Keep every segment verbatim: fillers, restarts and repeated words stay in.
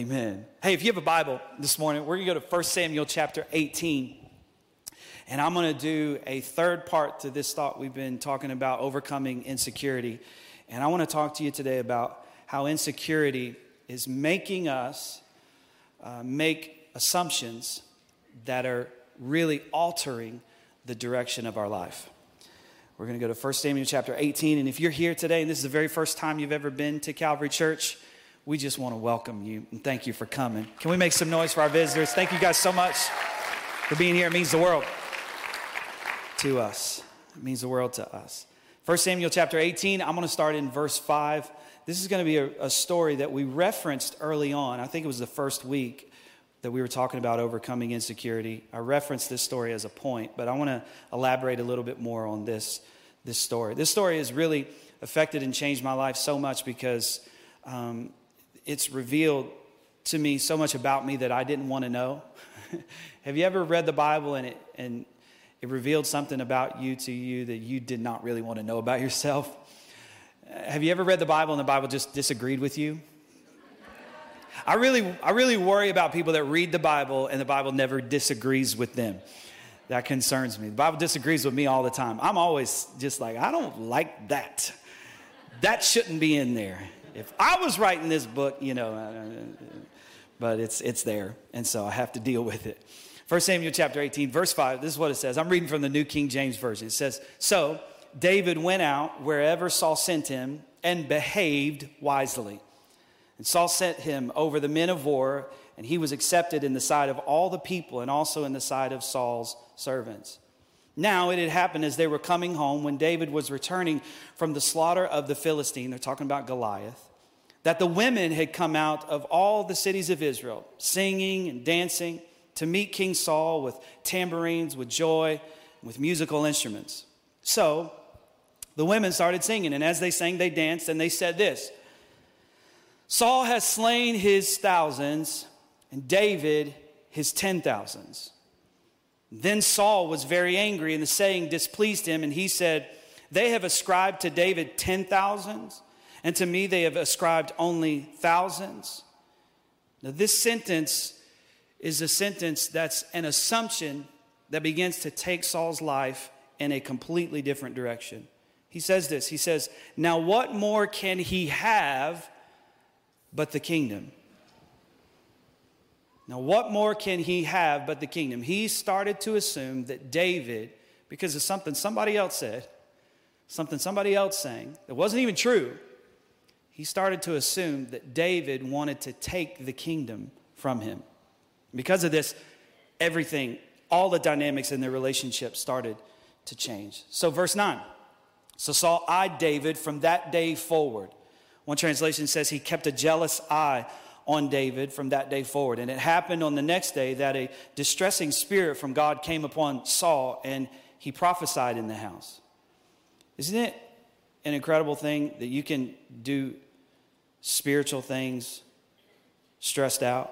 Amen. Hey, if you have a Bible this morning, we're going to go to First Samuel chapter eighteen. And I'm going to do a third part to this thought we've been talking about, overcoming insecurity. And I want to talk to you today about how insecurity is making us uh, make assumptions that are really altering the direction of our life. We're going to go to First Samuel chapter eighteen. And if you're here today and this is the very first time you've ever been to Calvary Church, we just want to welcome you and thank you for coming. Can we make some noise for our visitors? Thank you guys so much for being here. It means the world to us. It means the world to us. First Samuel chapter eighteen, I'm going to start in verse five. This is going to be a, a story that we referenced early on. I think it was the first week that we were talking about overcoming insecurity. I referenced this story as a point, but I want to elaborate a little bit more on this, this story. This story has really affected and changed my life so much because um, it's revealed to me so much about me that I didn't want to know. Have you ever read the Bible and it and It revealed something about you to you that you did not really want to know about yourself? Have you ever read the Bible and the Bible just disagreed with you? I really I really worry about people that read the Bible and the Bible never disagrees with them. That concerns me. The Bible disagrees with me all the time. I'm always just like, I don't like that. That shouldn't be in there. If I was writing this book, you know, but it's it's there. And so I have to deal with it. First Samuel chapter eighteen, verse five, this is what it says. I'm reading from the New King James Version. It says, "So David went out wherever Saul sent him and behaved wisely. And Saul sent him over the men of war, and he was accepted in the sight of all the people and also in the sight of Saul's servants. Now it had happened as they were coming home when David was returning from the slaughter of the Philistine," they're talking about Goliath, "that the women had come out of all the cities of Israel, singing and dancing, to meet King Saul with tambourines, with joy, with musical instruments. So the women started singing, and as they sang, they danced, and they said this, 'Saul has slain his thousands, and David his ten thousands.' Then Saul was very angry, and the saying displeased him, and he said, 'They have ascribed to David ten thousands, and to me they have ascribed only thousands.'" Now this sentence is a sentence that's an assumption that begins to take Saul's life in a completely different direction. He says this, he says, "Now what more can he have but the kingdom?" Now what more can he have but the kingdom? He started to assume that David, because of something somebody else said, something somebody else sang, that wasn't even true, he started to assume that David wanted to take the kingdom from him. Because of this, everything, all the dynamics in their relationship started to change. So verse nine, "So Saul eyed David from that day forward." One translation says he kept a jealous eye on David from that day forward. "And it happened on the next day that a distressing spirit from God came upon Saul, and he prophesied in the house." Isn't it an incredible thing that you can do spiritual things stressed out?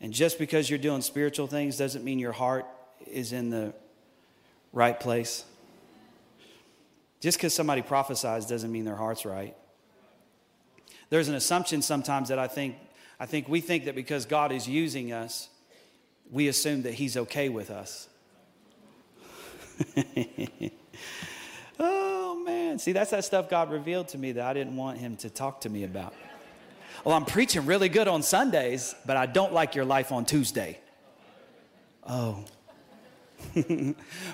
And just because you're doing spiritual things doesn't mean your heart is in the right place. Just because somebody prophesies doesn't mean their heart's right. There's an assumption sometimes that I think, I think we think that because God is using us, we assume that he's okay with us. Oh, man. See, that's that stuff God revealed to me that I didn't want him to talk to me about. "Well, I'm preaching really good on Sundays, but I don't like your life on Tuesday." Oh.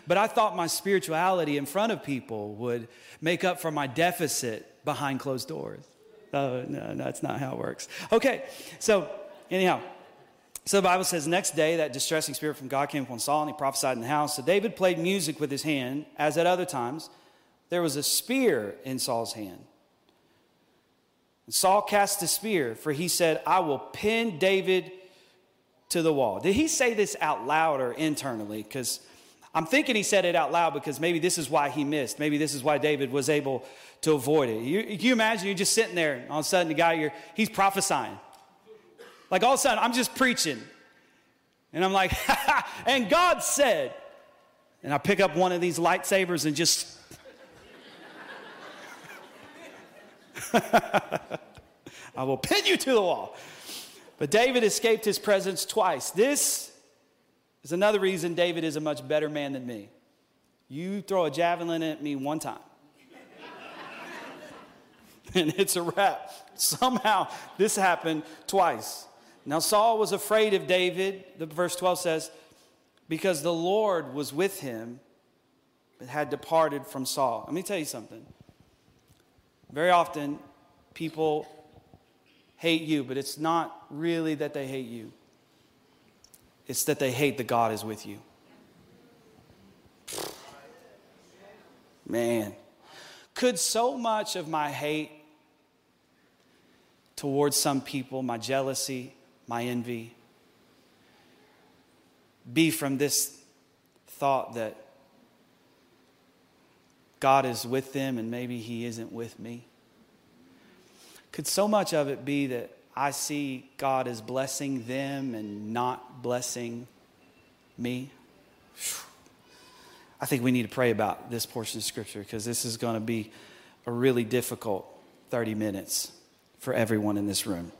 But I thought my spirituality in front of people would make up for my deficit behind closed doors. Oh, no, that's not how it works. Okay, so anyhow. So the Bible says, "Next day that distressing spirit from God came upon Saul, and he prophesied in the house. So David played music with his hand, as at other times. There was a spear in Saul's hand. And Saul cast the spear, for he said, 'I will pin David to the wall.'" Did he say this out loud or internally? Because I'm thinking he said it out loud because maybe this is why he missed. Maybe this is why David was able to avoid it. You, you imagine you're just sitting there, and all of a sudden the guy, you're, he's prophesying. Like all of a sudden, I'm just preaching. And I'm like, "Ha ha, and God said." And I pick up one of these lightsabers and just... I will pin you to the wall. But David escaped his presence twice. This is another reason David is a much better man than me. You throw a javelin at me one time, and it's a wrap. Somehow, this happened twice. Now, Saul was afraid of David, the verse twelve says, because the Lord was with him, but had departed from Saul. Let me tell you something. Very often, people hate you, but it's not really that they hate you. It's that they hate that God is with you. Man, could so much of my hate towards some people, my jealousy, my envy, be from this thought that God is with them and maybe he isn't with me? Could so much of it be that I see God as blessing them and not blessing me? I think we need to pray about this portion of Scripture, because this is going to be a really difficult thirty minutes for everyone in this room.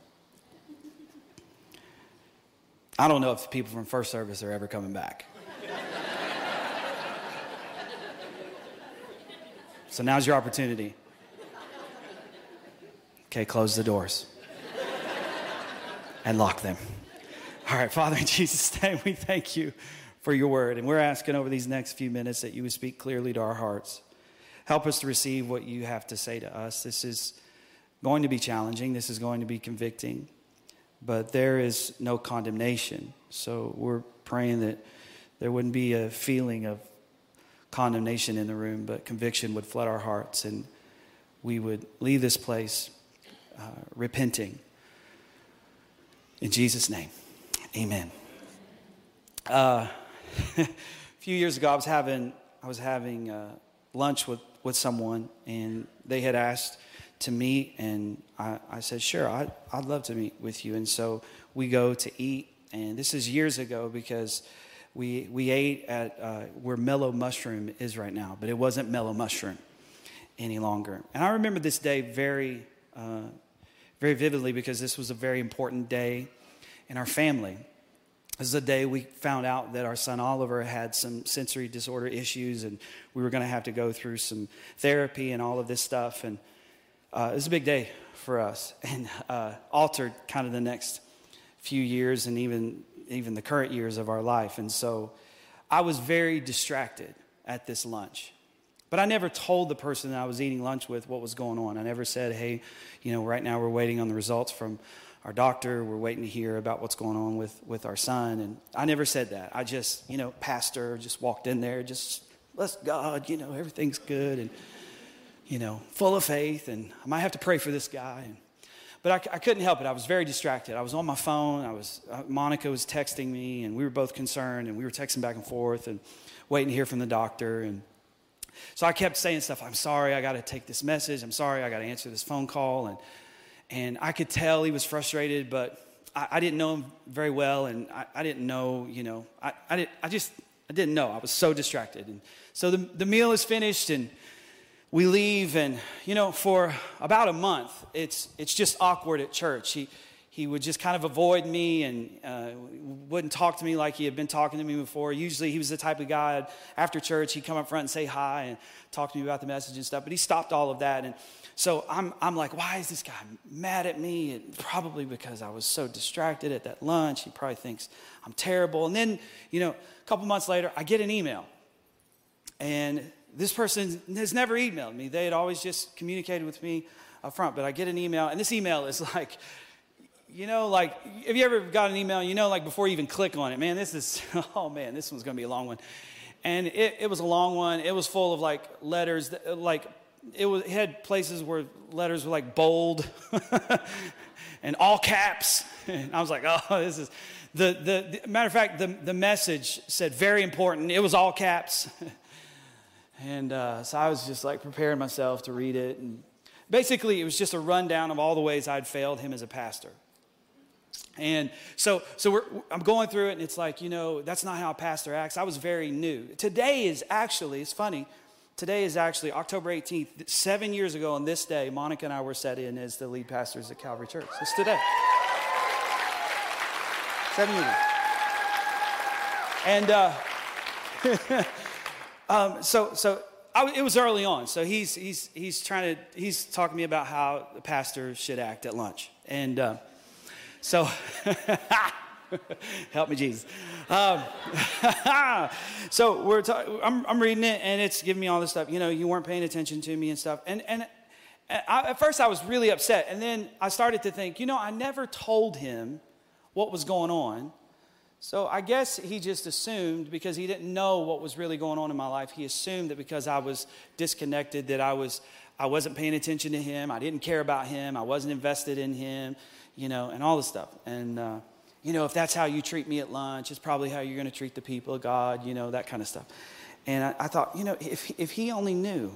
I don't know if the people from first service are ever coming back. So now's your opportunity. Okay, close the doors and lock them. All right, Father, in Jesus' name, we thank you for your word. And we're asking over these next few minutes that you would speak clearly to our hearts. Help us to receive what you have to say to us. This is going to be challenging. This is going to be convicting. But there is no condemnation. So we're praying that there wouldn't be a feeling of condemnation in the room, but conviction would flood our hearts, and we would leave this place uh, repenting. In Jesus' name, amen. Uh, a few years ago, I was having I was having uh, lunch with, with someone, and they had asked to meet, and I, I said, sure, I, I'd love to meet with you. And so we go to eat, and this is years ago, because we we ate at uh, where Mellow Mushroom is right now, but it wasn't Mellow Mushroom any longer. And I remember this day very, uh, very vividly, because this was a very important day in our family. This is the day we found out that our son Oliver had some sensory disorder issues, and we were going to have to go through some therapy and all of this stuff. And Uh, it was a big day for us, and uh, altered kind of the next few years and even even the current years of our life. And so I was very distracted at this lunch. But I never told the person that I was eating lunch with what was going on. I never said, hey, you know, right now we're waiting on the results from our doctor. We're waiting to hear about what's going on with, with our son. And I never said that. I just, you know, pastor, just walked in there, just bless God, you know, everything's good. And you know, full of faith, and I might have to pray for this guy. And, but I, I couldn't help it. I was very distracted. I was on my phone. I was uh, Monica was texting me, and we were both concerned, and we were texting back and forth and waiting to hear from the doctor. And so I kept saying stuff. I'm sorry, I got to take this message. I'm sorry, I got to answer this phone call. And and I could tell he was frustrated, but I, I didn't know him very well, and I, I didn't know, you know, I I, did, I just I didn't know. I was so distracted. And so the the meal is finished, and we leave, and, you know, for about a month, it's it's just awkward at church. He he would just kind of avoid me and uh, wouldn't talk to me like he had been talking to me before. Usually he was the type of guy, after church, he'd come up front and say hi and talk to me about the message and stuff, but he stopped all of that. And so I'm I'm like, why is this guy mad at me? And probably because I was so distracted at that lunch. He probably thinks I'm terrible. And then, you know, a couple months later, I get an email, and this person has never emailed me. They had always just communicated with me up front. But I get an email, and this email is like, you know, like, have you ever got an email, you know, like before you even click on it, man, this is, oh, man, this one's going to be a long one. And it, it was a long one. It was full of, like, letters. That, like, it, was, it had places where letters were, like, bold and all caps. And I was like, oh, this is, the, the, the matter of fact, the, the message said very important. It was all caps. And uh, so I was just like preparing myself to read it. And basically, it was just a rundown of all the ways I'd failed him as a pastor. And so so we're, I'm going through it, and it's like, you know, that's not how a pastor acts. I was very new. Today is actually, it's funny, Today is actually October eighteenth. Seven years ago on this day, Monica and I were set in as the lead pastors at Calvary Church. It's today. Seven years ago. And uh, um, so, so I, it was early on. So he's he's he's trying to he's talking to me about how the pastor should act at lunch. And uh, so, help me, Jesus. Um, so we're ta- I'm, I'm reading it, and it's giving me all this stuff. You know, you weren't paying attention to me and stuff. And and I, at first I was really upset, and then I started to think, you know, I never told him what was going on. So I guess he just assumed, because he didn't know what was really going on in my life, he assumed that because I was disconnected, that I was I wasn't paying attention to him, I didn't care about him, I wasn't invested in him, you know, and all this stuff. And uh, you know, if that's how you treat me at lunch, it's probably how you're going to treat the people of God, you know, that kind of stuff. And I, I thought, you know, if if he only knew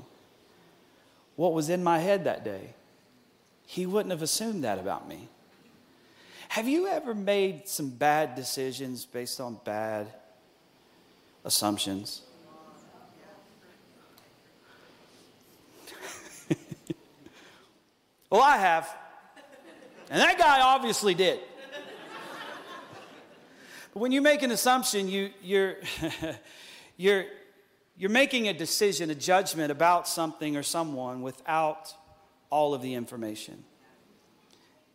what was in my head that day, he wouldn't have assumed that about me. Have you ever made some bad decisions based on bad assumptions? Well, I have. And that guy obviously did. But when you make an assumption, you, you're, you're, you're making a decision, a judgment about something or someone without all of the information.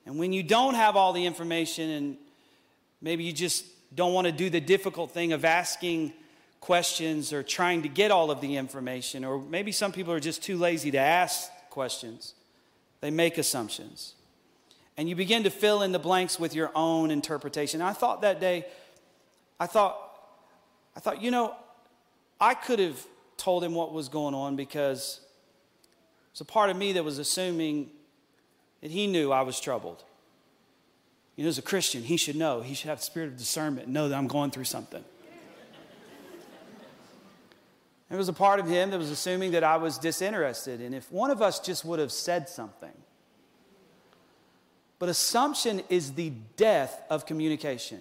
And when you don't have all the information, and maybe you just don't want to do the difficult thing of asking questions or trying to get all of the information, or maybe some people are just too lazy to ask questions, they make assumptions. And you begin to fill in the blanks with your own interpretation. And I thought that day, I thought, I thought, you know, I could have told him what was going on, because it's a part of me that was assuming that he knew I was troubled. You know, as a Christian, he should know. He should have the spirit of discernment and know that I'm going through something. There was a part of him that was assuming that I was disinterested. And if one of us just would have said something. But assumption is the death of communication.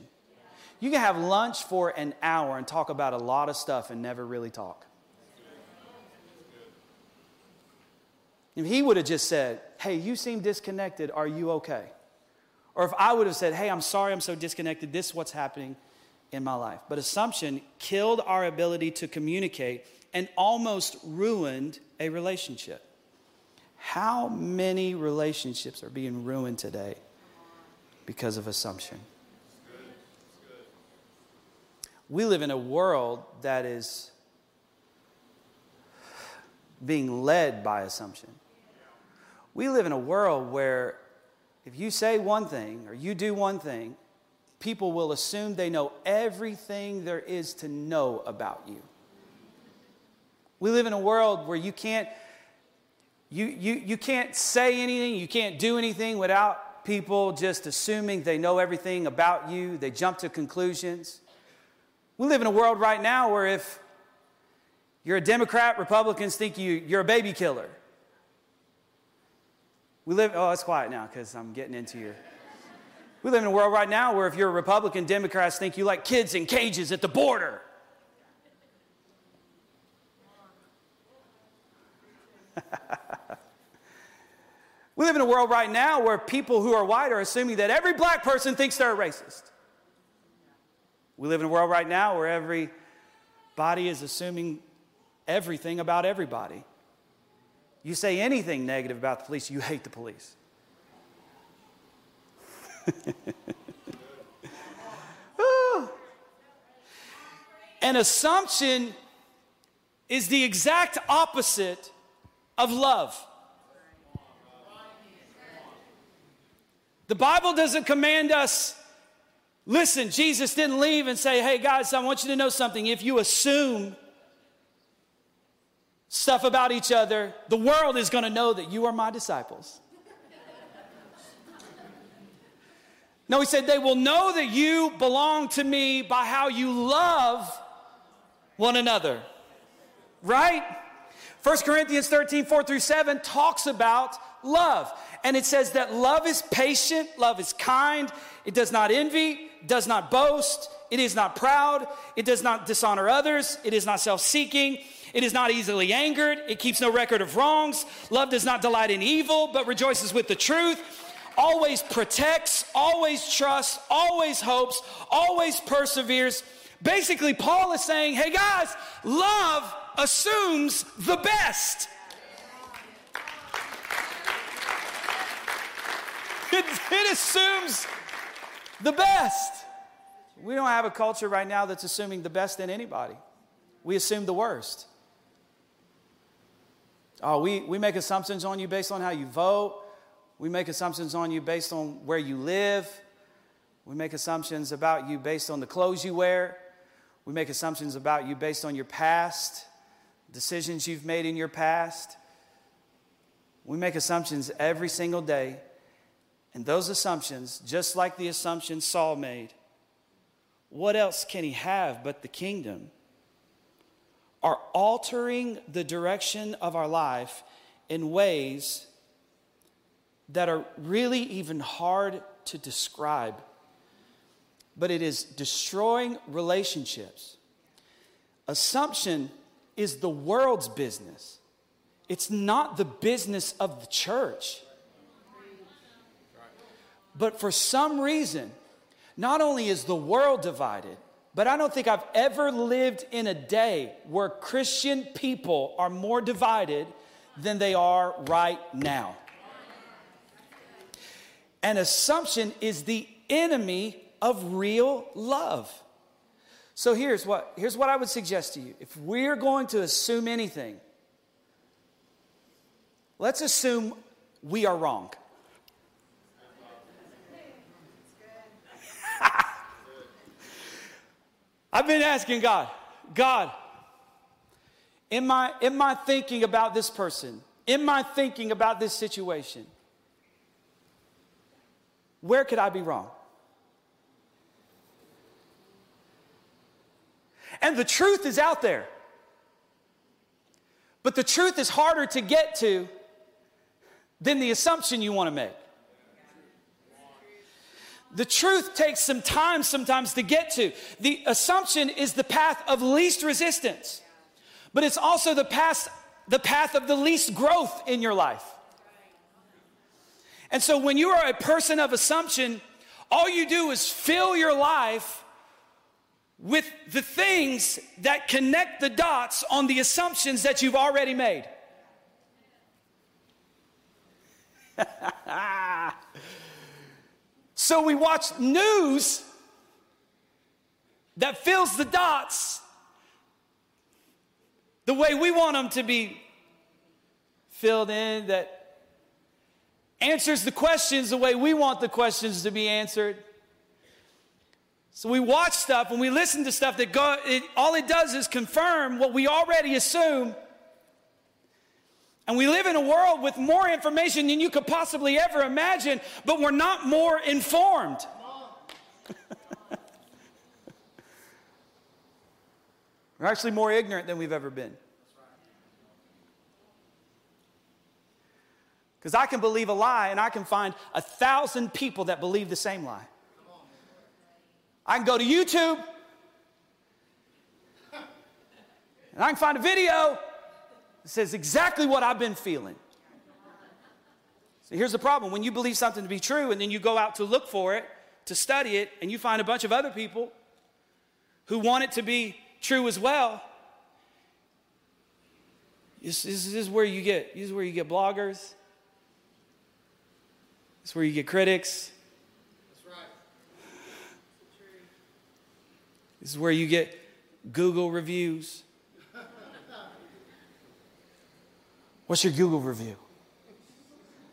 You can have lunch for an hour and talk about a lot of stuff and never really talk. If he would have just said, hey, you seem disconnected, are you okay? Or if I would have said, hey, I'm sorry I'm so disconnected, this is what's happening in my life. But assumption killed our ability to communicate and almost ruined a relationship. How many relationships are being ruined today because of assumption? That's good. That's good. We live in a world that is being led by assumption. We live in a world where if you say one thing or you do one thing, people will assume they know everything there is to know about you. We live in a world where you can't you you you can't say anything, you can't do anything without people just assuming they know everything about you. They jump to conclusions. We live in a world right now where if you're a Democrat, Republicans think you, you're a baby killer. We live, oh, it's quiet now because I'm getting into your. We live in a world right now where if you're a Republican, Democrats think you like kids in cages at the border. We live in a world right now where people who are white are assuming that every black person thinks they're a racist. We live in a world right now where everybody is assuming everything about everybody. You say anything negative about the police, you hate the police. An assumption is the exact opposite of love. The Bible doesn't command us, listen, Jesus didn't leave and say, hey guys, I want you to know something. If you assume stuff about each other, the world is going to know that you are my disciples. No, he said, they will know that you belong to me by how you love one another. Right? First Corinthians thirteen, four through seven talks about love. And it says that love is patient, love is kind, it does not envy, does not boast, It is not proud. It does not dishonor others. It is not self-seeking. It is not easily angered. It keeps no record of wrongs. Love does not delight in evil, but rejoices with the truth. Always protects, always trusts, always hopes, always perseveres. Basically, Paul is saying, hey guys, love assumes the best. It, it assumes the best. We don't have a culture right now that's assuming the best in anybody. We assume the worst. Oh, we, we make assumptions on you based on how you vote. We make assumptions on you based on where you live. We make assumptions about you based on the clothes you wear. We make assumptions about you based on your past, decisions you've made in your past. We make assumptions every single day. And those assumptions, just like the assumptions Saul made, what else can he have but the kingdom, are altering the direction of our life in ways that are really even hard to describe. But it is destroying relationships. Assumption is the world's business. It's not the business of the church. But for some reason, not only is the world divided, but I don't think I've ever lived in a day where Christian people are more divided than they are right now. An assumption is the enemy of real love. So here's what, here's what I would suggest to you. If we're going to assume anything, let's assume we are wrong. I've been asking God, God, in my, in my thinking about this person, in my thinking about this situation, where could I be wrong? And the truth is out there. But the truth is harder to get to than the assumption you want to make. The truth takes some time sometimes to get to. The assumption is the path of least resistance. But it's also the path, the path of the least growth in your life. And so when you are a person of assumption, all you do is fill your life with the things that connect the dots on the assumptions that you've already made. So we watch news that fills the dots the way we want them to be filled in, that answers the questions the way we want the questions to be answered. So we watch stuff and we listen to stuff that go, it, all it does is confirm what we already assume. And we live in a world with more information than you could possibly ever imagine, but we're not more informed. We're actually more ignorant than we've ever been. Because I can believe a lie and I can find a thousand people that believe the same lie. I can go to YouTube and I can find a video. It says exactly what I've been feeling. So here's the problem. When you believe something to be true and then you go out to look for it, to study it, and you find a bunch of other people who want it to be true as well, this, this, this is where you get, this is where you get bloggers. This is where you get critics. That's right. This is where you get Google reviews. What's your Google review?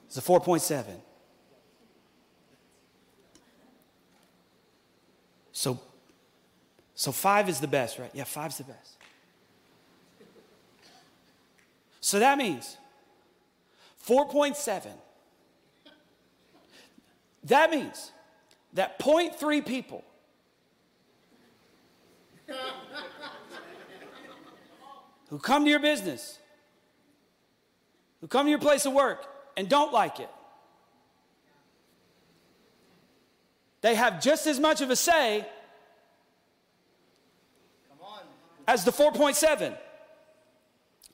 It's a four point seven. So, so five is the best, right? Yeah, five's the best. So that means four point seven. That means that zero point three people who come to your business, who come to your place of work and don't like it, they have just as much of a say as the four point seven.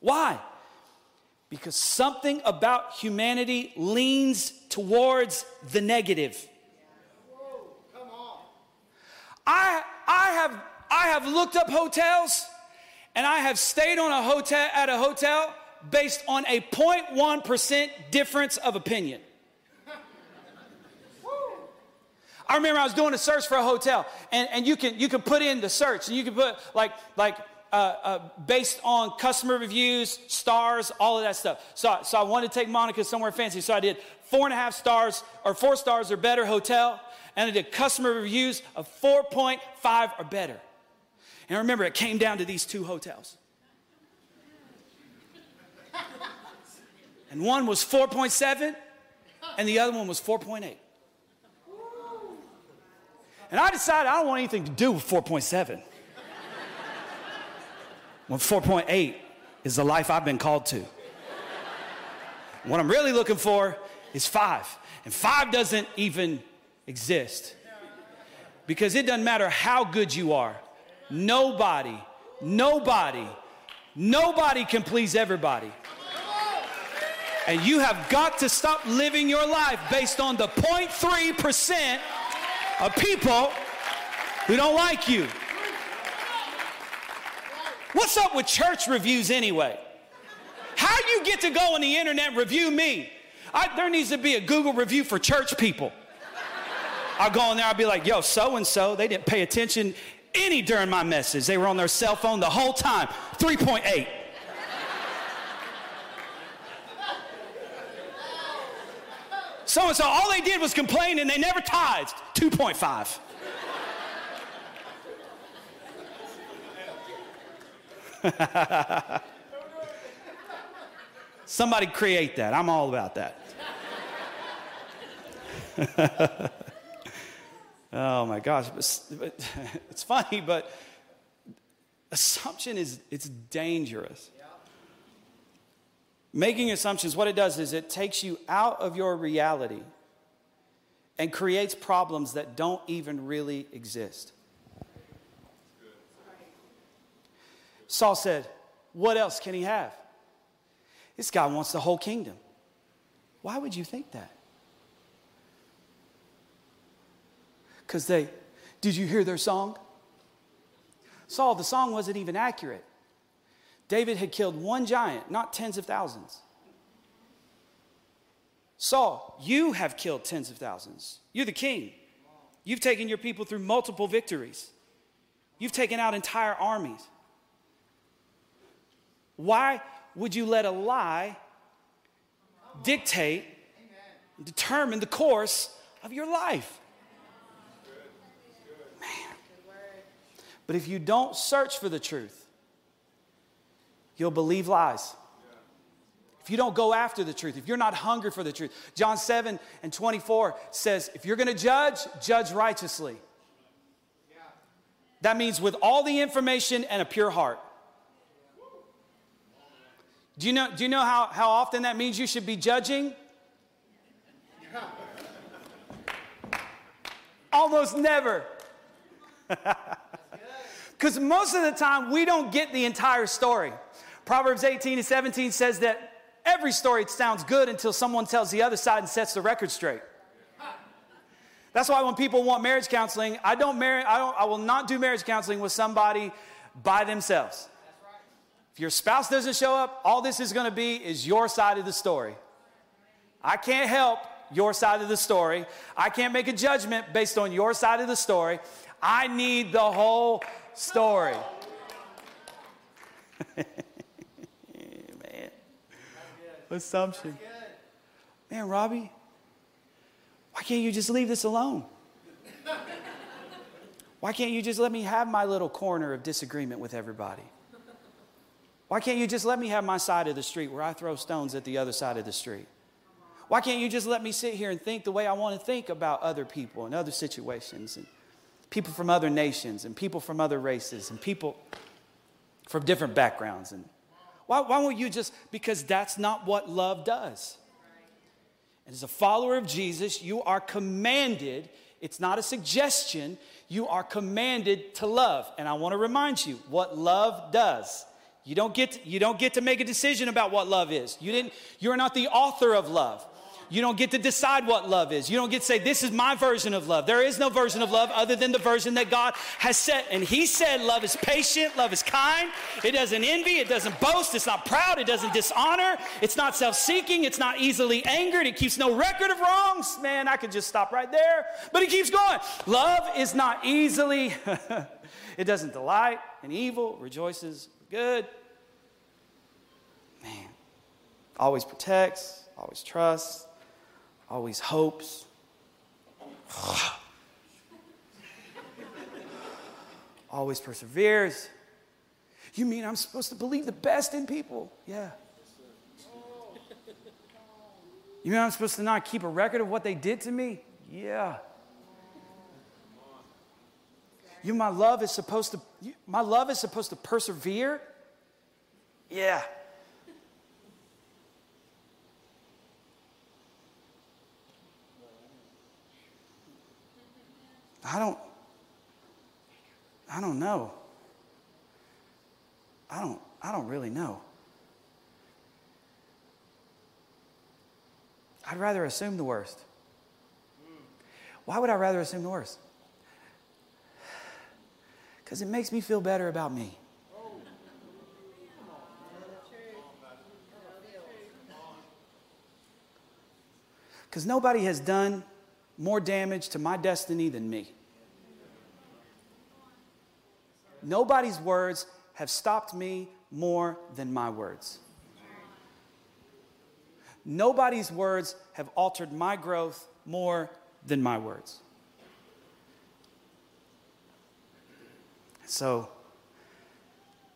Why? Because something about humanity leans towards the negative. Whoa, come on. I, I, have, I have looked up hotels, and I have stayed on a hotel at a hotel based on a zero point one percent difference of opinion. I remember I was doing a search for a hotel, and, and you can you can put in the search, and you can put like like uh, uh, based on customer reviews, stars, all of that stuff. So so I wanted to take Monica somewhere fancy, so I did four and a half stars or four stars or better hotel, and I did customer reviews of four point five or better. And I remember it came down to these two hotels, and one was four point seven, and the other one was four point eight. And I decided I don't want anything to do with four point seven. When four point eight is the life I've been called to. What I'm really looking for is five. And five doesn't even exist. Because it doesn't matter how good you are. Nobody, nobody, nobody can please everybody. And you have got to stop living your life based on the zero point three percent of people who don't like you. What's up with church reviews anyway? How do you get to go on the internet review me? I, there needs to be a Google review for church people. I'll go on there, I'll be like, yo, so-and-so, they didn't pay attention any during my message. They were on their cell phone the whole time. three point eight. So-and-so, all they did was complain and they never tithed. two point five. Somebody create that. I'm all about that. Oh my gosh. It's funny, but assumption is it's dangerous. Making assumptions, what it does is it takes you out of your reality and creates problems that don't even really exist. Saul said, what else can he have? This guy wants the whole kingdom. Why would you think that? Because they, did you hear their song? Saul, the song wasn't even accurate. David had killed one giant, not tens of thousands. Saul, you have killed tens of thousands. You're the king. You've taken your people through multiple victories. You've taken out entire armies. Why would you let a lie dictate, determine the course of your life? Man. But if you don't search for the truth, you'll believe lies. If you don't go after the truth, if you're not hungry for the truth. John seven and twenty-four says, if you're going to judge, judge righteously. Yeah. That means with all the information and a pure heart. Do you know, do you know how, how often that means you should be judging? Yeah. Almost never. Because most of the time, we don't get the entire story. Proverbs eighteen and seventeen says that every story sounds good until someone tells the other side and sets the record straight. That's why when people want marriage counseling, I don't marry, I don't, I will not do marriage counseling with somebody by themselves. If your spouse doesn't show up, all this is going to be is your side of the story. I can't help your side of the story. I can't make a judgment based on your side of the story. I need the whole story. Assumption. Man, Robbie, why can't you just leave this alone? Why can't you just let me have my little corner of disagreement with everybody? Why can't you just let me have my side of the street where I throw stones at the other side of the street? Why can't you just let me sit here and think the way I want to think about other people and other situations and people from other nations and people from other races and people from different backgrounds? And Why, why won't you just, because that's not what love does. And as a follower of Jesus, you are commanded, It's not a suggestion. You are commanded to love. And I want to remind you what love does. You don't get to, you don't get to make a decision about what love is. You didn't, you're not the author of love. You don't get to decide what love is. You don't get to say, this is my version of love. There is no version of love other than the version that God has set. And he said love is patient, love is kind. It doesn't envy, it doesn't boast, it's not proud, it doesn't dishonor, it's not self-seeking, it's not easily angered, it keeps no record of wrongs. Man, I could just stop right there, but he keeps going. Love is not easily, it doesn't delight in evil, rejoices good. Man, always protects, always trusts, always hopes, always perseveres. You mean I'm supposed to believe the best in people? Yeah. You mean I'm supposed to not keep a record of what they did to me? Yeah. You, my love is supposed to, you, my love is supposed to persevere? Yeah. I don't, I don't know. I don't, I don't really know. I'd rather assume the worst. Why would I rather assume the worst? Because it makes me feel better about me. Because nobody has done more damage to my destiny than me. Nobody's words have stopped me more than my words. Nobody's words have altered my growth more than my words. So,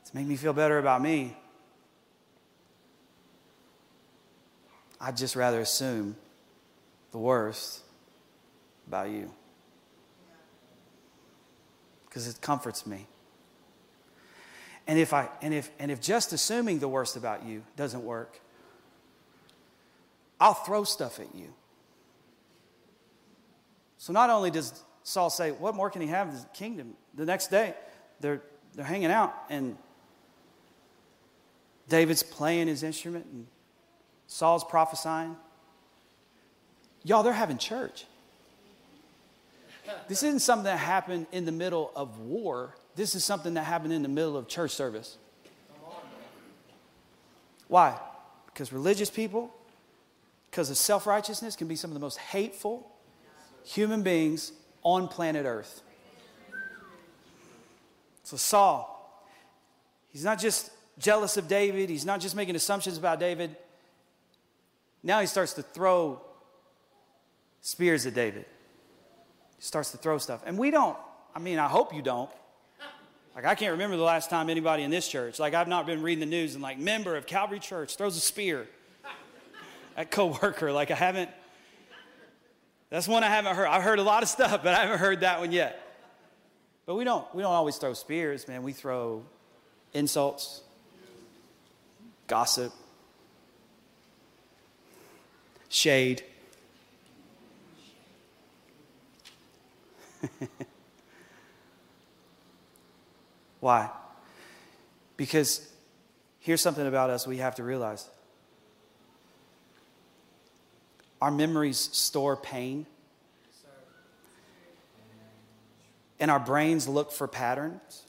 to make me feel better about me, I'd just rather assume the worst about you. Because it comforts me. And if I and if and if just assuming the worst about you doesn't work, I'll throw stuff at you. So not only does Saul say, what more can he have in the kingdom? The next day, they're they're hanging out, and David's playing his instrument, and Saul's prophesying. Y'all, they're having church. This isn't something that happened in the middle of war. This is something that happened in the middle of church service. Why? Because religious people, because of self-righteousness, can be some of the most hateful human beings on planet Earth. So Saul, he's not just jealous of David. He's not just making assumptions about David. Now he starts to throw spears at David. He starts to throw stuff. And we don't, I mean, I hope you don't. Like, I can't remember the last time anybody in this church, like, I've not been reading the news and, like, member of Calvary Church throws a spear at coworker. Like, I haven't, that's one I haven't heard. I've heard a lot of stuff, but I haven't heard that one yet. But we don't, we don't always throw spears, man. We throw insults, gossip, shade. Why? Because here's something about us we have to realize. Our memories store pain. And our brains look for patterns.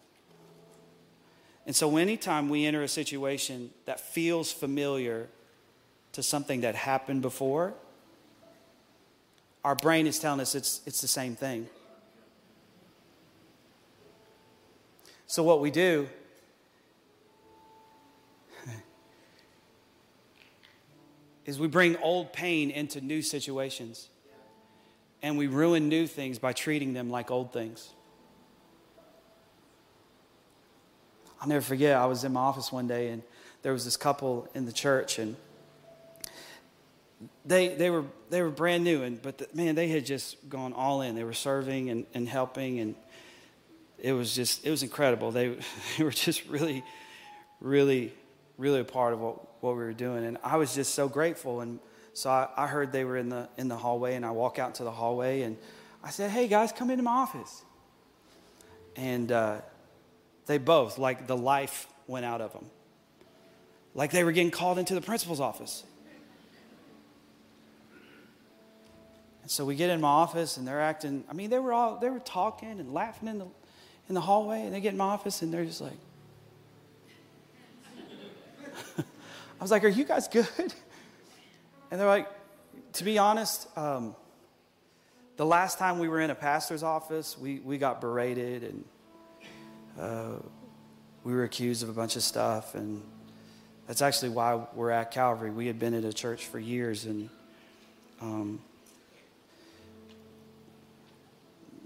And so anytime we enter a situation that feels familiar to something that happened before, our brain is telling us it's, it's the same thing. So what we do is we bring old pain into new situations, and we ruin new things by treating them like old things. I'll never forget, I was in my office one day, and there was this couple in the church, and they they were they were brand new, and but the, man, they had just gone all in. They were serving and, and helping, and it was just, it was incredible. They, they were just really, really, really a part of what, what we were doing. And I was just so grateful. And so I, I heard they were in the in the hallway, and I walk out to the hallway, and I said, hey guys, come into my office. And uh, they both, like the life went out of them. Like they were getting called into the principal's office. And so we get in my office and they're acting, I mean, they were all, they were talking and laughing in the, in the hallway, and they get in my office and they're just like, I was like, are you guys good? And they're like, to be honest, um, the last time we were in a pastor's office, we, we got berated and uh, we were accused of a bunch of stuff. And that's actually why we're at Calvary. We had been at a church for years. And um,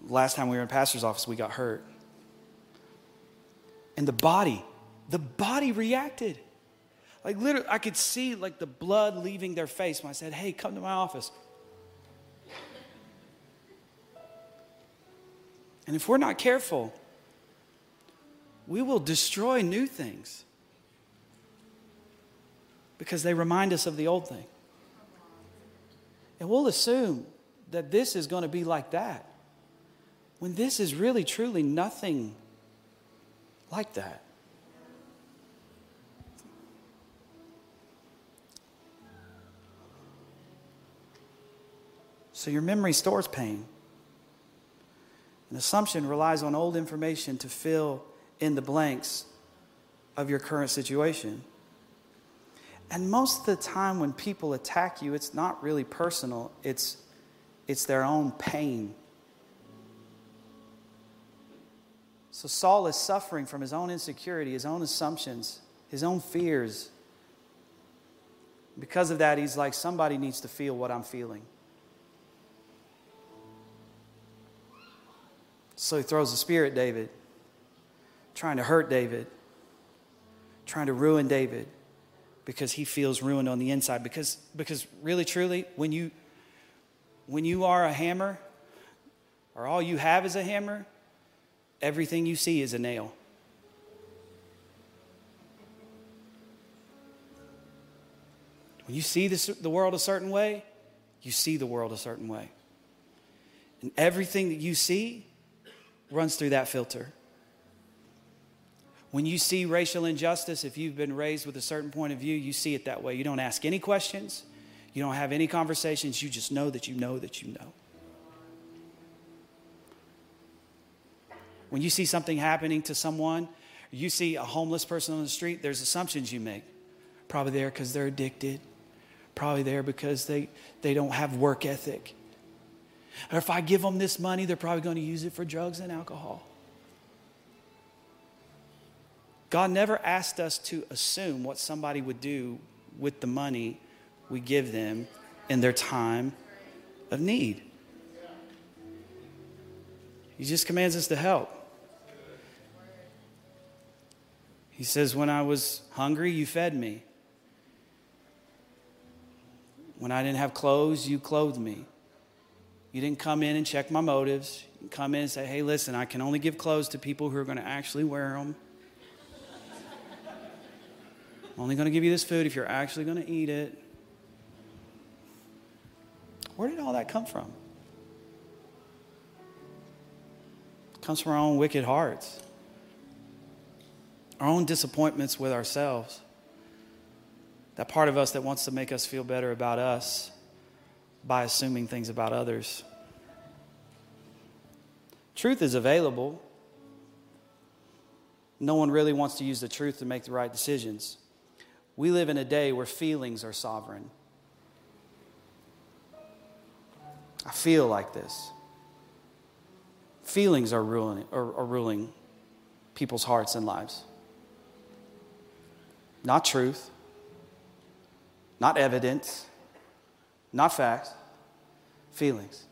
last time we were in a pastor's office, we got hurt. And the body, the body reacted. Like literally, I could see like the blood leaving their face when I said, hey, come to my office. And if we're not careful, we will destroy new things because they remind us of the old thing. And we'll assume that this is going to be like that when this is really, truly nothing like that. So your memory stores pain. An assumption relies on old information to fill in the blanks of your current situation. And most of the time when people attack you, it's not really personal. It's, it's their own pain. So Saul is suffering from his own insecurity, his own assumptions, his own fears. Because of that, he's like, somebody needs to feel what I'm feeling. So he throws a spear at David, trying to hurt David, trying to ruin David, because he feels ruined on the inside. Because, because really, truly, when you, when you are a hammer, or all you have is a hammer, everything you see is a nail. When you see this, the world a certain way, you see the world a certain way. And everything that you see runs through that filter. When you see racial injustice, if you've been raised with a certain point of view, you see it that way. You don't ask any questions. You don't have any conversations. You just know that you know that you know. When you see something happening to someone, you see a homeless person on the street, there's assumptions you make. Probably there because they're addicted. Probably there because they, they don't have work ethic. Or if I give them this money, they're probably going to use it for drugs and alcohol. God never asked us to assume what somebody would do with the money we give them in their time of need. He just commands us to help. He says, when I was hungry, you fed me. When I didn't have clothes, you clothed me. You didn't come in and check my motives. You come in and say, hey, listen, I can only give clothes to people who are going to actually wear them. I'm only going to give you this food if you're actually going to eat it. Where did all that come from? It comes from our own wicked hearts. Our own disappointments with ourselves. That part of us that wants to make us feel better about us by assuming things about others. Truth is available. No one really wants to use the truth to make the right decisions. We live in a day where feelings are sovereign. I feel like this. Feelings are ruling, are, are ruling people's hearts and lives. Not truth, not evidence, not facts, feelings.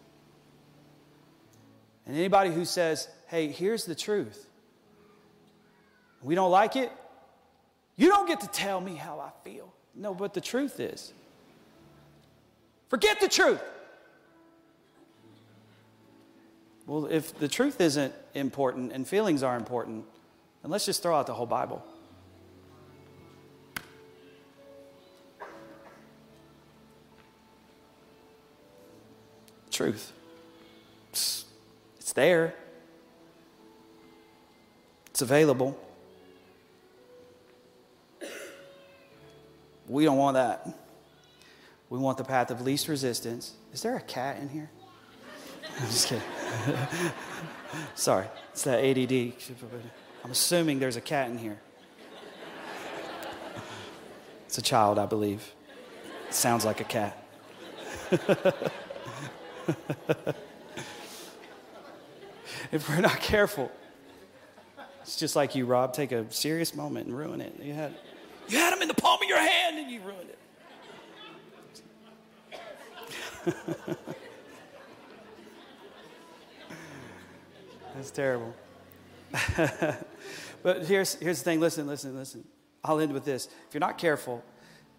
And anybody who says, hey, here's the truth, we don't like it, you don't get to tell me how I feel. No, but the truth is, forget the truth. Well, if the truth isn't important and feelings are important, then let's just throw out the whole Bible. Truth. Psst. It's there. It's available. We don't want that. We want the path of least resistance. Is there a cat in here? I'm just kidding. Sorry, it's that A D D. I'm assuming there's a cat in here. It's a child, I believe. It sounds like a cat. If we're not careful, it's just like you, Rob, take a serious moment and ruin it. You had, you had him in the palm of your hand and you ruined it. That's terrible. But here's, here's the thing. Listen, listen, listen. I'll end with this. If you're not careful,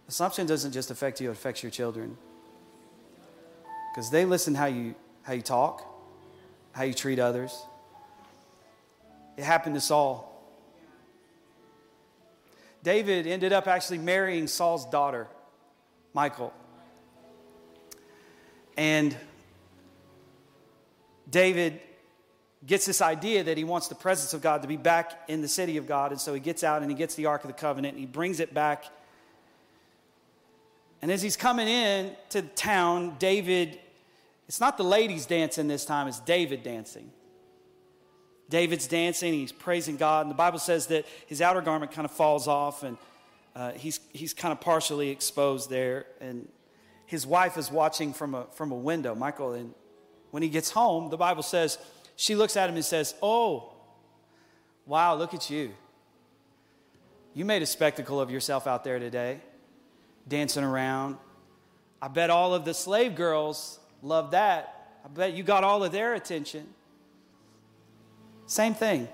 assumption doesn't just affect you, it affects your children. Because they listen how you how you talk, how you treat others. It happened to Saul. David ended up actually marrying Saul's daughter, Michal. And David gets this idea that he wants the presence of God to be back in the city of God. And so he gets out and he gets the Ark of the Covenant and he brings it back. And as he's coming in to town, David, it's not the ladies dancing this time, it's David dancing. David's dancing, he's praising God. And the Bible says that his outer garment kind of falls off and uh, he's he's kind of partially exposed there. And his wife is watching from a, from a window, Michael. And when he gets home, the Bible says, she looks at him and says, "Oh, wow, look at you. You made a spectacle of yourself out there today, dancing around. I bet all of the slave girls loved that. I bet you got all of their attention." Same thing.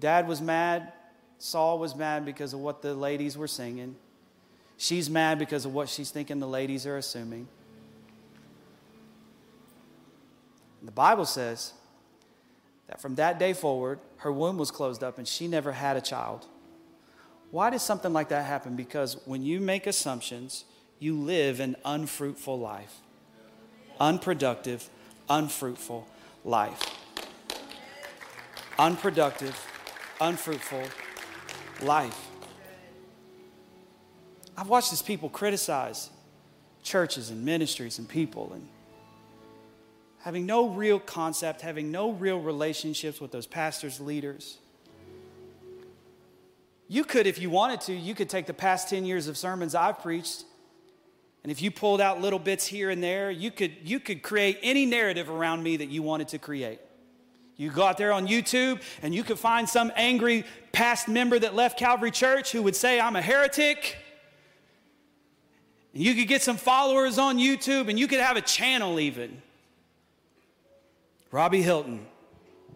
Dad was mad. Saul was mad because of what the ladies were singing. She's mad because of what she's thinking the ladies are assuming. The Bible says that from that day forward, her womb was closed up and she never had a child. Why does something like that happen? Because when you make assumptions, you live an unfruitful life. Unproductive, unfruitful life. Unproductive, unfruitful life. I've watched these people criticize churches and ministries and people and having no real concept, having no real relationships with those pastors, leaders. You could, if you wanted to, you could take the past ten years of sermons I've preached, and if you pulled out little bits here and there, you could, you could create any narrative around me that you wanted to create. You go out there on YouTube, and you could find some angry past member that left Calvary Church who would say, "I'm a heretic." And you could get some followers on YouTube, and you could have a channel even. Robbie Hilton,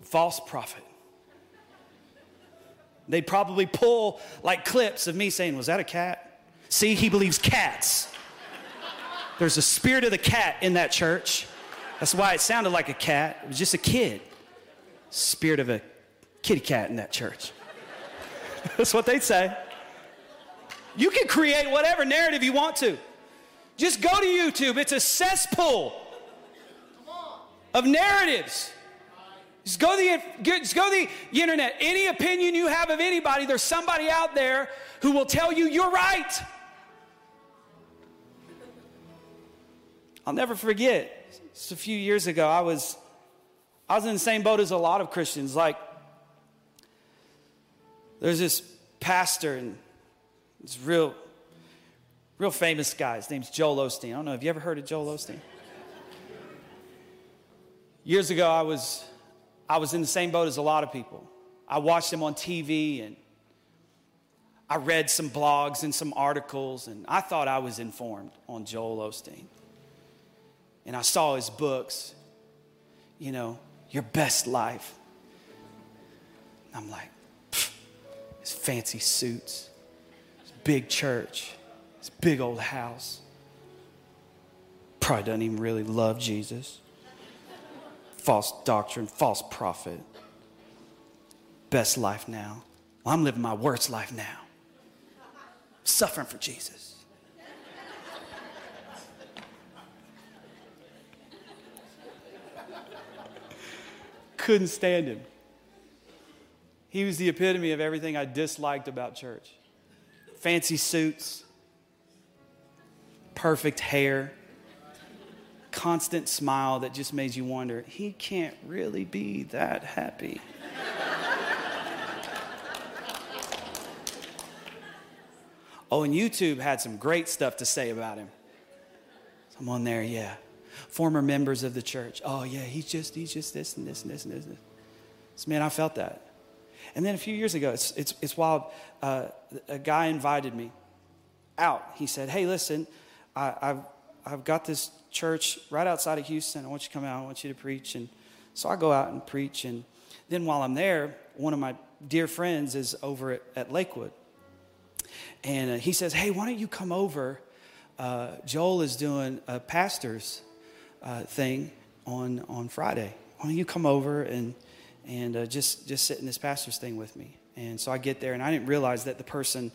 false prophet. They'd probably pull like clips of me saying, "Was that a cat? See, he believes cats. There's a spirit of the cat in that church. That's why it sounded like a cat. It was just a kid. Spirit of a kitty cat in that church." That's what they'd say. You can create whatever narrative you want to. Just go to YouTube. It's a cesspool of narratives. Just go, to the, just go to the internet. Any opinion you have of anybody, there's somebody out there who will tell you you're right. I'll never forget, just a few years ago, I was, I was in the same boat as a lot of Christians. Like, there's this pastor, and this real, real famous guy. His name's Joel Osteen. I don't know, have you ever heard of Joel Osteen? Years ago, I was I was in the same boat as a lot of people. I watched him on T V, and I read some blogs and some articles, and I thought I was informed on Joel Osteen. And I saw his books, you know, Your Best Life. I'm like, pfft, his fancy suits, his big church, his big old house. Probably doesn't even really love Jesus. False doctrine, false prophet. Best life now. Well, I'm living my worst life now. Suffering for Jesus. couldn't stand him. He was the epitome of everything I disliked about church. Fancy suits, perfect hair, constant smile that just made you wonder, he can't really be that happy. Oh, and YouTube had some great stuff to say about him. I'm on there, yeah. Former members of the church. Oh, yeah, he's just, he's just this and this and this and this. And this. So, man, I felt that. And then a few years ago, it's, it's, it's wild. Uh, a guy invited me out. He said, hey, listen, I, I've, I've got this church right outside of Houston. I want you to come out. I want you to preach. And so I go out and preach. And then while I'm there, one of my dear friends is over at, at Lakewood. And uh, he says, hey, why don't you come over? Uh, Joel is doing a pastor's uh, thing on, on Friday. Why don't you come over and and uh, just, just sit in this pastor's thing with me? And so I get there, and I didn't realize that the person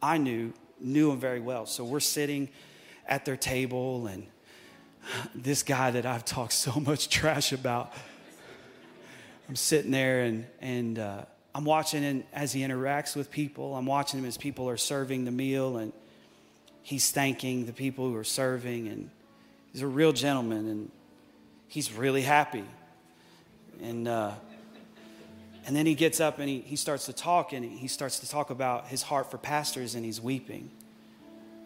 I knew knew him very well. So we're sitting at their table, and this guy that I've talked so much trash about, I'm sitting there, and, and uh, I'm watching him as he interacts with people. I'm watching him as people are serving the meal, and he's thanking the people who are serving, and he's a real gentleman, and he's really happy. And uh, and then he gets up, and he, he starts to talk, and he starts to talk about his heart for pastors, and he's weeping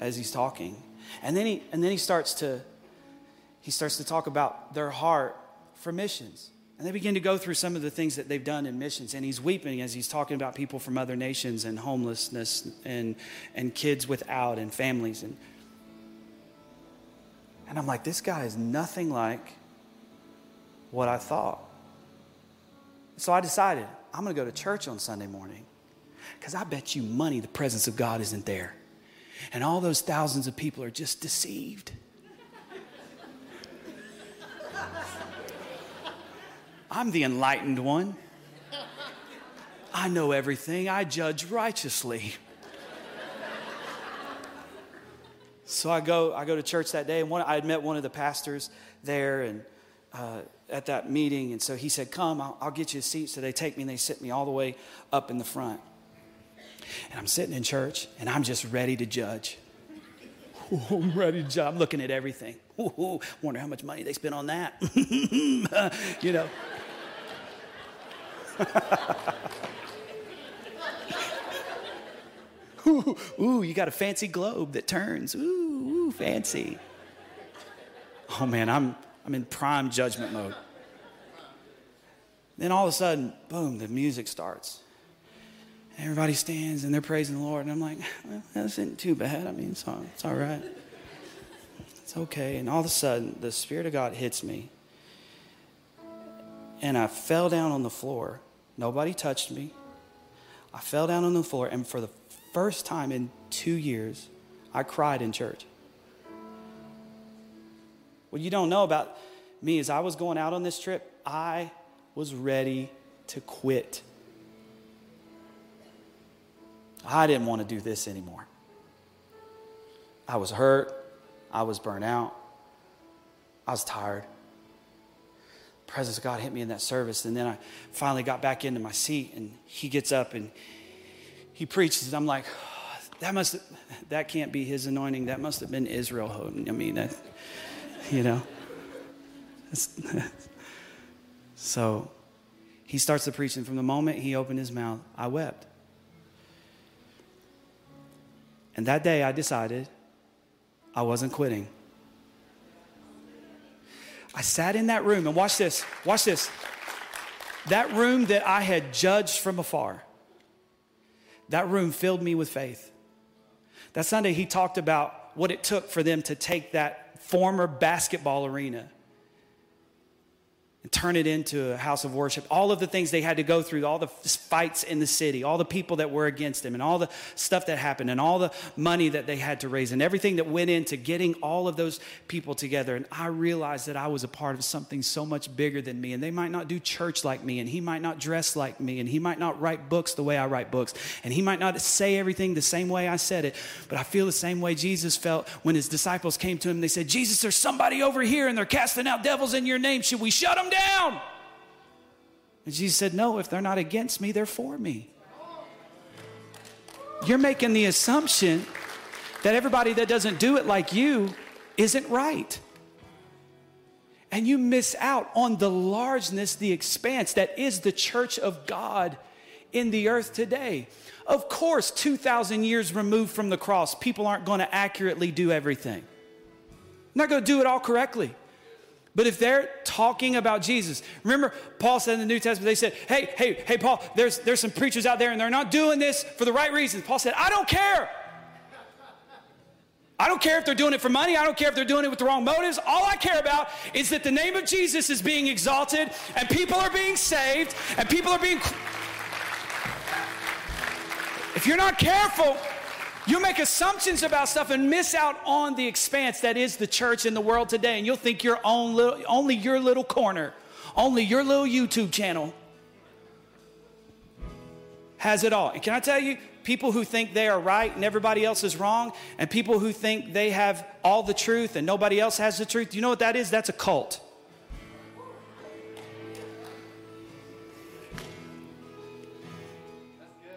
as he's talking. And then he and then he starts to he starts to talk about their heart for missions. And they begin to go through some of the things that they've done in missions. And he's weeping as he's talking about people from other nations and homelessness and, and kids without and families. And, and I'm like, this guy is nothing like what I thought. So I decided, I'm going to go to church on Sunday morning, because I bet you money the presence of God isn't there. And all those thousands of people are just deceived. I'm the enlightened one. I know everything. I judge righteously. So I go I go to church that day, and one, I had met one of the pastors there and uh, at that meeting, and so he said, come, I'll, I'll get you a seat. So they take me, and they sit me all the way up in the front. And I'm sitting in church, and I'm just ready to judge. Ooh, I'm ready to judge. I'm looking at everything. Ooh, ooh, wonder how much money they spent on that. You know. ooh, ooh, you got a fancy globe that turns. Ooh, ooh, fancy. Oh, man, I'm I'm in prime judgment mode. Then all of a sudden, boom, the music starts. Everybody stands, and they're praising the Lord. And I'm like, well, that isn't too bad. I mean, it's all, it's all right. It's okay. And all of a sudden, the Spirit of God hits me. And I fell down on the floor. Nobody touched me. I fell down on the floor. And for the first time in two years, I cried in church. What you don't know about me is I was going out on this trip. I was ready to quit. I didn't want to do this anymore. I was hurt. I was burnt out. I was tired. The presence of God hit me in that service, and then I finally got back into my seat, and he gets up and he preaches, and I'm like, oh, that must, that can't be his anointing. That must have been Israel Houghton. I mean, that, you know. So he starts to preach, and from the moment he opened his mouth, I wept. And that day I decided I wasn't quitting. I sat in that room, and watch this, watch this. That room that I had judged from afar, that room filled me with faith. That Sunday he talked about what it took for them to take that former basketball arena and turn it into a house of worship. All of the things they had to go through, all the fights in the city, all the people that were against them, and all the stuff that happened, and all the money that they had to raise, and everything that went into getting all of those people together. And I realized that I was a part of something so much bigger than me, and they might not do church like me, and he might not dress like me, and he might not write books the way I write books, and he might not say everything the same way I said it, but I feel the same way Jesus felt when his disciples came to him. They said, Jesus, there's somebody over here, and they're casting out devils in your name. Should we shut them down? And Jesus said, no, if they're not against me, they're for me. You're making the assumption that everybody that doesn't do it like you isn't right. And you miss out on the largeness, the expanse that is the church of God in the earth today. Of course, two thousand years removed from the cross, people aren't going to accurately do everything. They're not going to do it all correctly. But if they're talking about Jesus, remember Paul said in the New Testament, they said, hey, hey, hey, Paul, there's, there's some preachers out there and they're not doing this for the right reasons. Paul said, I don't care. I don't care if they're doing it for money. I don't care if they're doing it with the wrong motives. All I care about is that the name of Jesus is being exalted and people are being saved and people are being... If you're not careful, you make assumptions about stuff and miss out on the expanse that is the church in the world today. And you'll think your own little, only your little corner, only your little YouTube channel has it all. And can I tell you, people who think they are right and everybody else is wrong, and people who think they have all the truth and nobody else has the truth, you know what that is? That's a cult.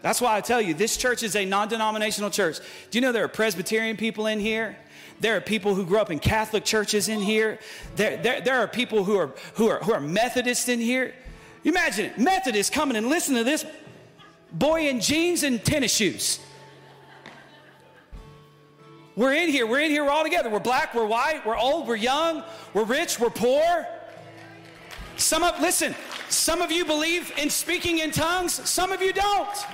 That's why I tell you, this church is a non-denominational church. Do you know there are Presbyterian people in here? There are people who grew up in Catholic churches in here. There, there, there are people who are, who are, who are Methodists in here. Imagine it, Methodists coming and listening to this boy in jeans and tennis shoes. We're in here. We're in here. We're all together. We're black. We're white. We're old. We're young. We're rich. We're poor. Some of, listen, some of you believe in speaking in tongues. Some of you don't.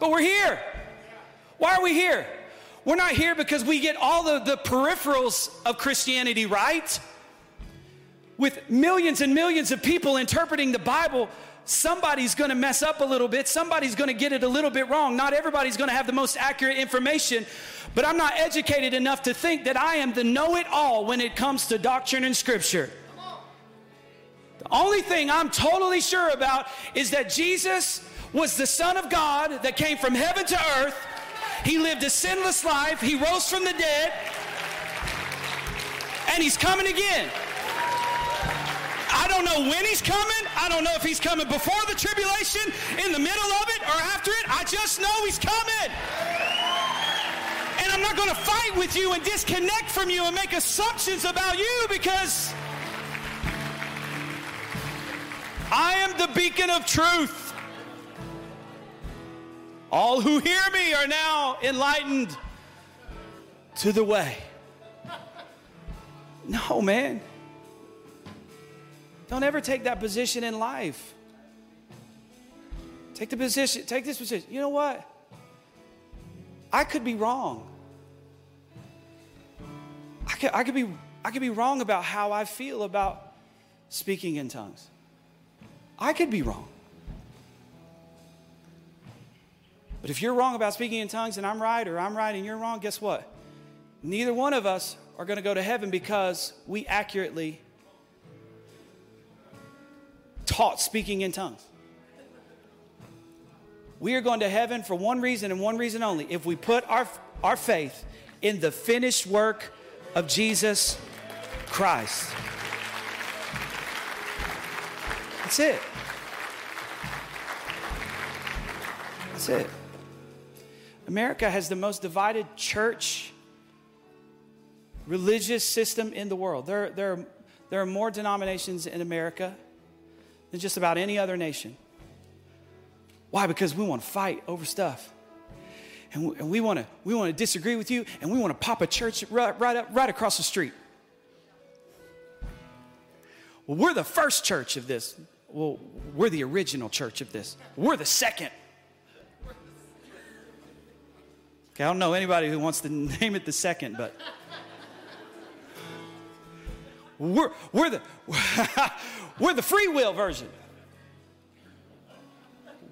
But we're here. Why are we here? We're not here because we get all the, the peripherals of Christianity right. With millions and millions of people interpreting the Bible, somebody's going to mess up a little bit. Somebody's going to get it a little bit wrong. Not everybody's going to have the most accurate information, but I'm not educated enough to think that I am the know-it-all when it comes to doctrine and Scripture. The only thing I'm totally sure about is that Jesus was the Son of God that came from heaven to earth. He lived a sinless life. He rose from the dead. And He's coming again. I don't know when He's coming. I don't know if He's coming before the tribulation, in the middle of it, or after it. I just know He's coming. And I'm not going to fight with you and disconnect from you and make assumptions about you, because I am the beacon of truth. All who hear me are now enlightened to the way. No, man. Don't ever take that position in life. Take the position, take this position. You know what? I could be wrong. I could, I could be, I could be wrong about how I feel about speaking in tongues. I could be wrong. But if you're wrong about speaking in tongues and I'm right, or I'm right and you're wrong, guess what? Neither one of us are going to go to heaven because we accurately taught speaking in tongues. We are going to heaven for one reason and one reason only: if we put our our faith in the finished work of Jesus Christ. That's it. That's it. America has the most divided church religious system in the world. There, there, there are more denominations in America than just about any other nation. Why? Because we want to fight over stuff, and we, and we want to we want to disagree with you, and we want to pop a church right, right up right across the street. Well, we're the first church of this. Well, we're the original church of this. We're the second. Okay, I don't know anybody who wants to name it the second, but we're we're the. We're the free will version.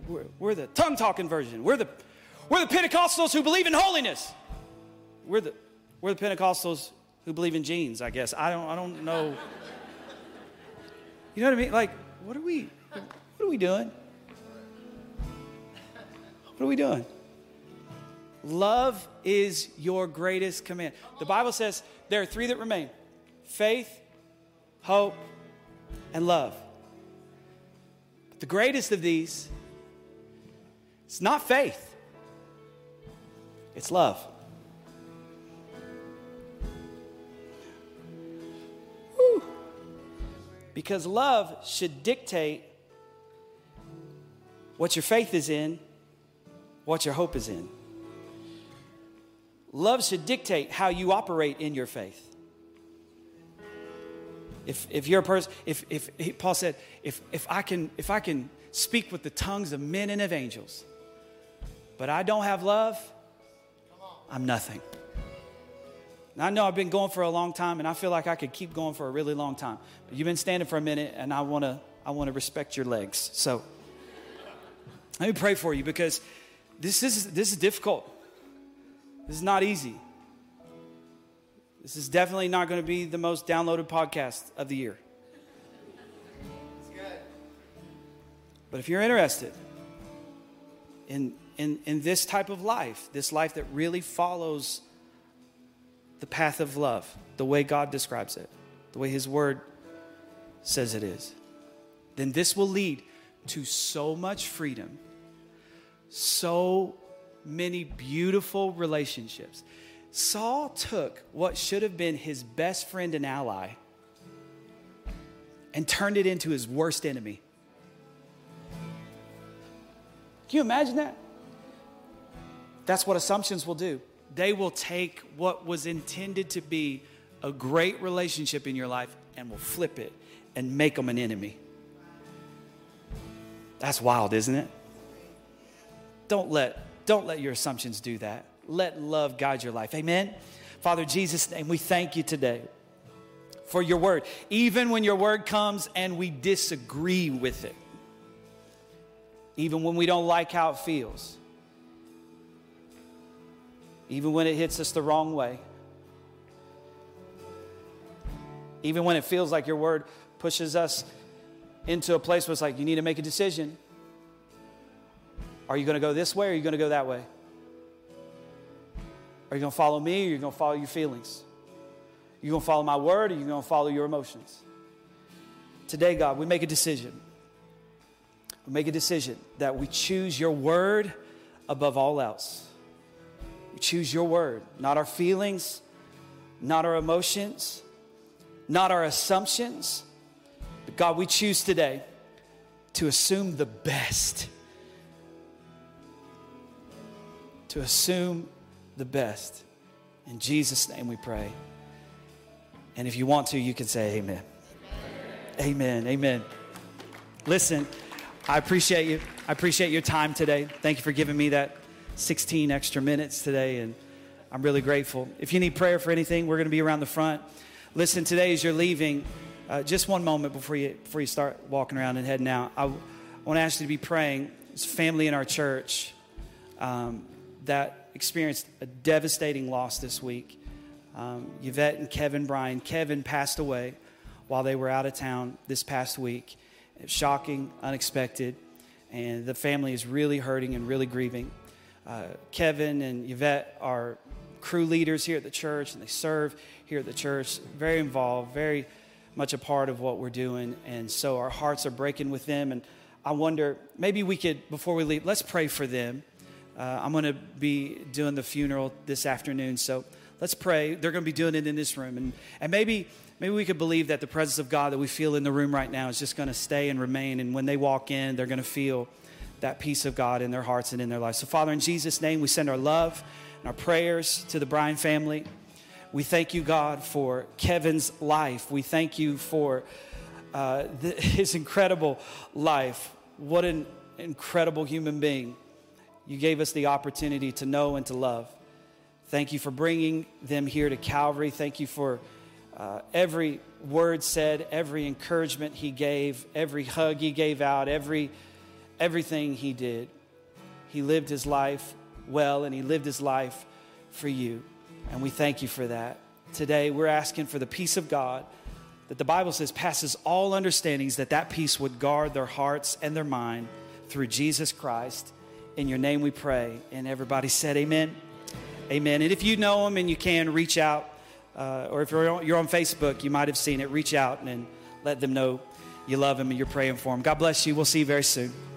We're, we're the tongue-talking version. We're the, we're the Pentecostals who believe in holiness. We're the, we're the Pentecostals who believe in jeans, I guess. I don't, I don't know. You know what I mean? Like, what are we, what are we doing? What are we doing? Love is your greatest command. The Bible says there are three that remain: faith, hope, and love. But the greatest of these, it's not faith. It's love. Whew. Because love should dictate what your faith is in, what your hope is in. Love should dictate how you operate in your faith. If if you're a person, if if he, Paul said, if if I can if I can speak with the tongues of men and of angels, but I don't have love, I'm nothing. And I know I've been going for a long time, and I feel like I could keep going for a really long time. But you've been standing for a minute, and I wanna I wanna respect your legs. So let me pray for you, because this is this is difficult. This is not easy. This is definitely not going to be the most downloaded podcast of the year. It's good. But if you're interested in, in, in this type of life, this life that really follows the path of love, the way God describes it, the way his word says it is, then this will lead to so much freedom, so many beautiful relationships. Saul took what should have been his best friend and ally and turned it into his worst enemy. Can you imagine that? That's what assumptions will do. They will take what was intended to be a great relationship in your life and will flip it and make them an enemy. That's wild, isn't it? Don't let, don't let your assumptions do that. Let love guide your life. Amen. Father, in Jesus' name, we thank you today for your word. Even when your word comes and we disagree with it, even when we don't like how it feels, even when it hits us the wrong way, even when it feels like your word pushes us into a place where it's like, you need to make a decision. Are you going to go this way or are you going to go that way? Are you going to follow me or are you going to follow your feelings? Are you going to follow my word or are you going to follow your emotions? Today, God, we make a decision. We make a decision that we choose your word above all else. We choose your word, not our feelings, not our emotions, not our assumptions. But God, we choose today to assume the best. To assume the best. In Jesus' name we pray. And if you want to, you can say amen. Amen. Amen. Amen. Listen, I appreciate you. I appreciate your time today. Thank you for giving me that sixteen extra minutes today, and I'm really grateful. If you need prayer for anything, we're going to be around the front. Listen, today as you're leaving, uh, just one moment before you before you start walking around and heading out, I, I want to ask you to be praying. It's a family in our church um, that experienced a devastating loss this week. Um, Yvette and Kevin Bryan. Kevin passed away while they were out of town this past week. Shocking, unexpected, and the family is really hurting and really grieving. Uh, Kevin and Yvette are crew leaders here at the church, and they serve here at the church. Very involved, very much a part of what we're doing, and so our hearts are breaking with them. And I wonder, maybe we could, before we leave, let's pray for them. Uh, I'm going to be doing the funeral this afternoon, so let's pray. They're going to be doing it in this room, and, and maybe maybe we could believe that the presence of God that we feel in the room right now is just going to stay and remain, and when they walk in, they're going to feel that peace of God in their hearts and in their lives. So, Father, in Jesus' name, we send our love and our prayers to the Bryan family. We thank you, God, for Kevin's life. We thank you for uh, the, his incredible life. What an incredible human being. You gave us the opportunity to know and to love. Thank you for bringing them here to Calvary. Thank you for uh, every word said, every encouragement he gave, every hug he gave out, every everything he did. He lived his life well, and he lived his life for you. And we thank you for that. Today, we're asking for the peace of God that the Bible says passes all understandings, that that peace would guard their hearts and their mind through Jesus Christ. In your name we pray. And everybody said amen. Amen. And if you know them and you can, reach out. uh, or if you're on, you're on Facebook, you might have seen it. Reach out and let them know you love them and you're praying for them. God bless you. We'll see you very soon.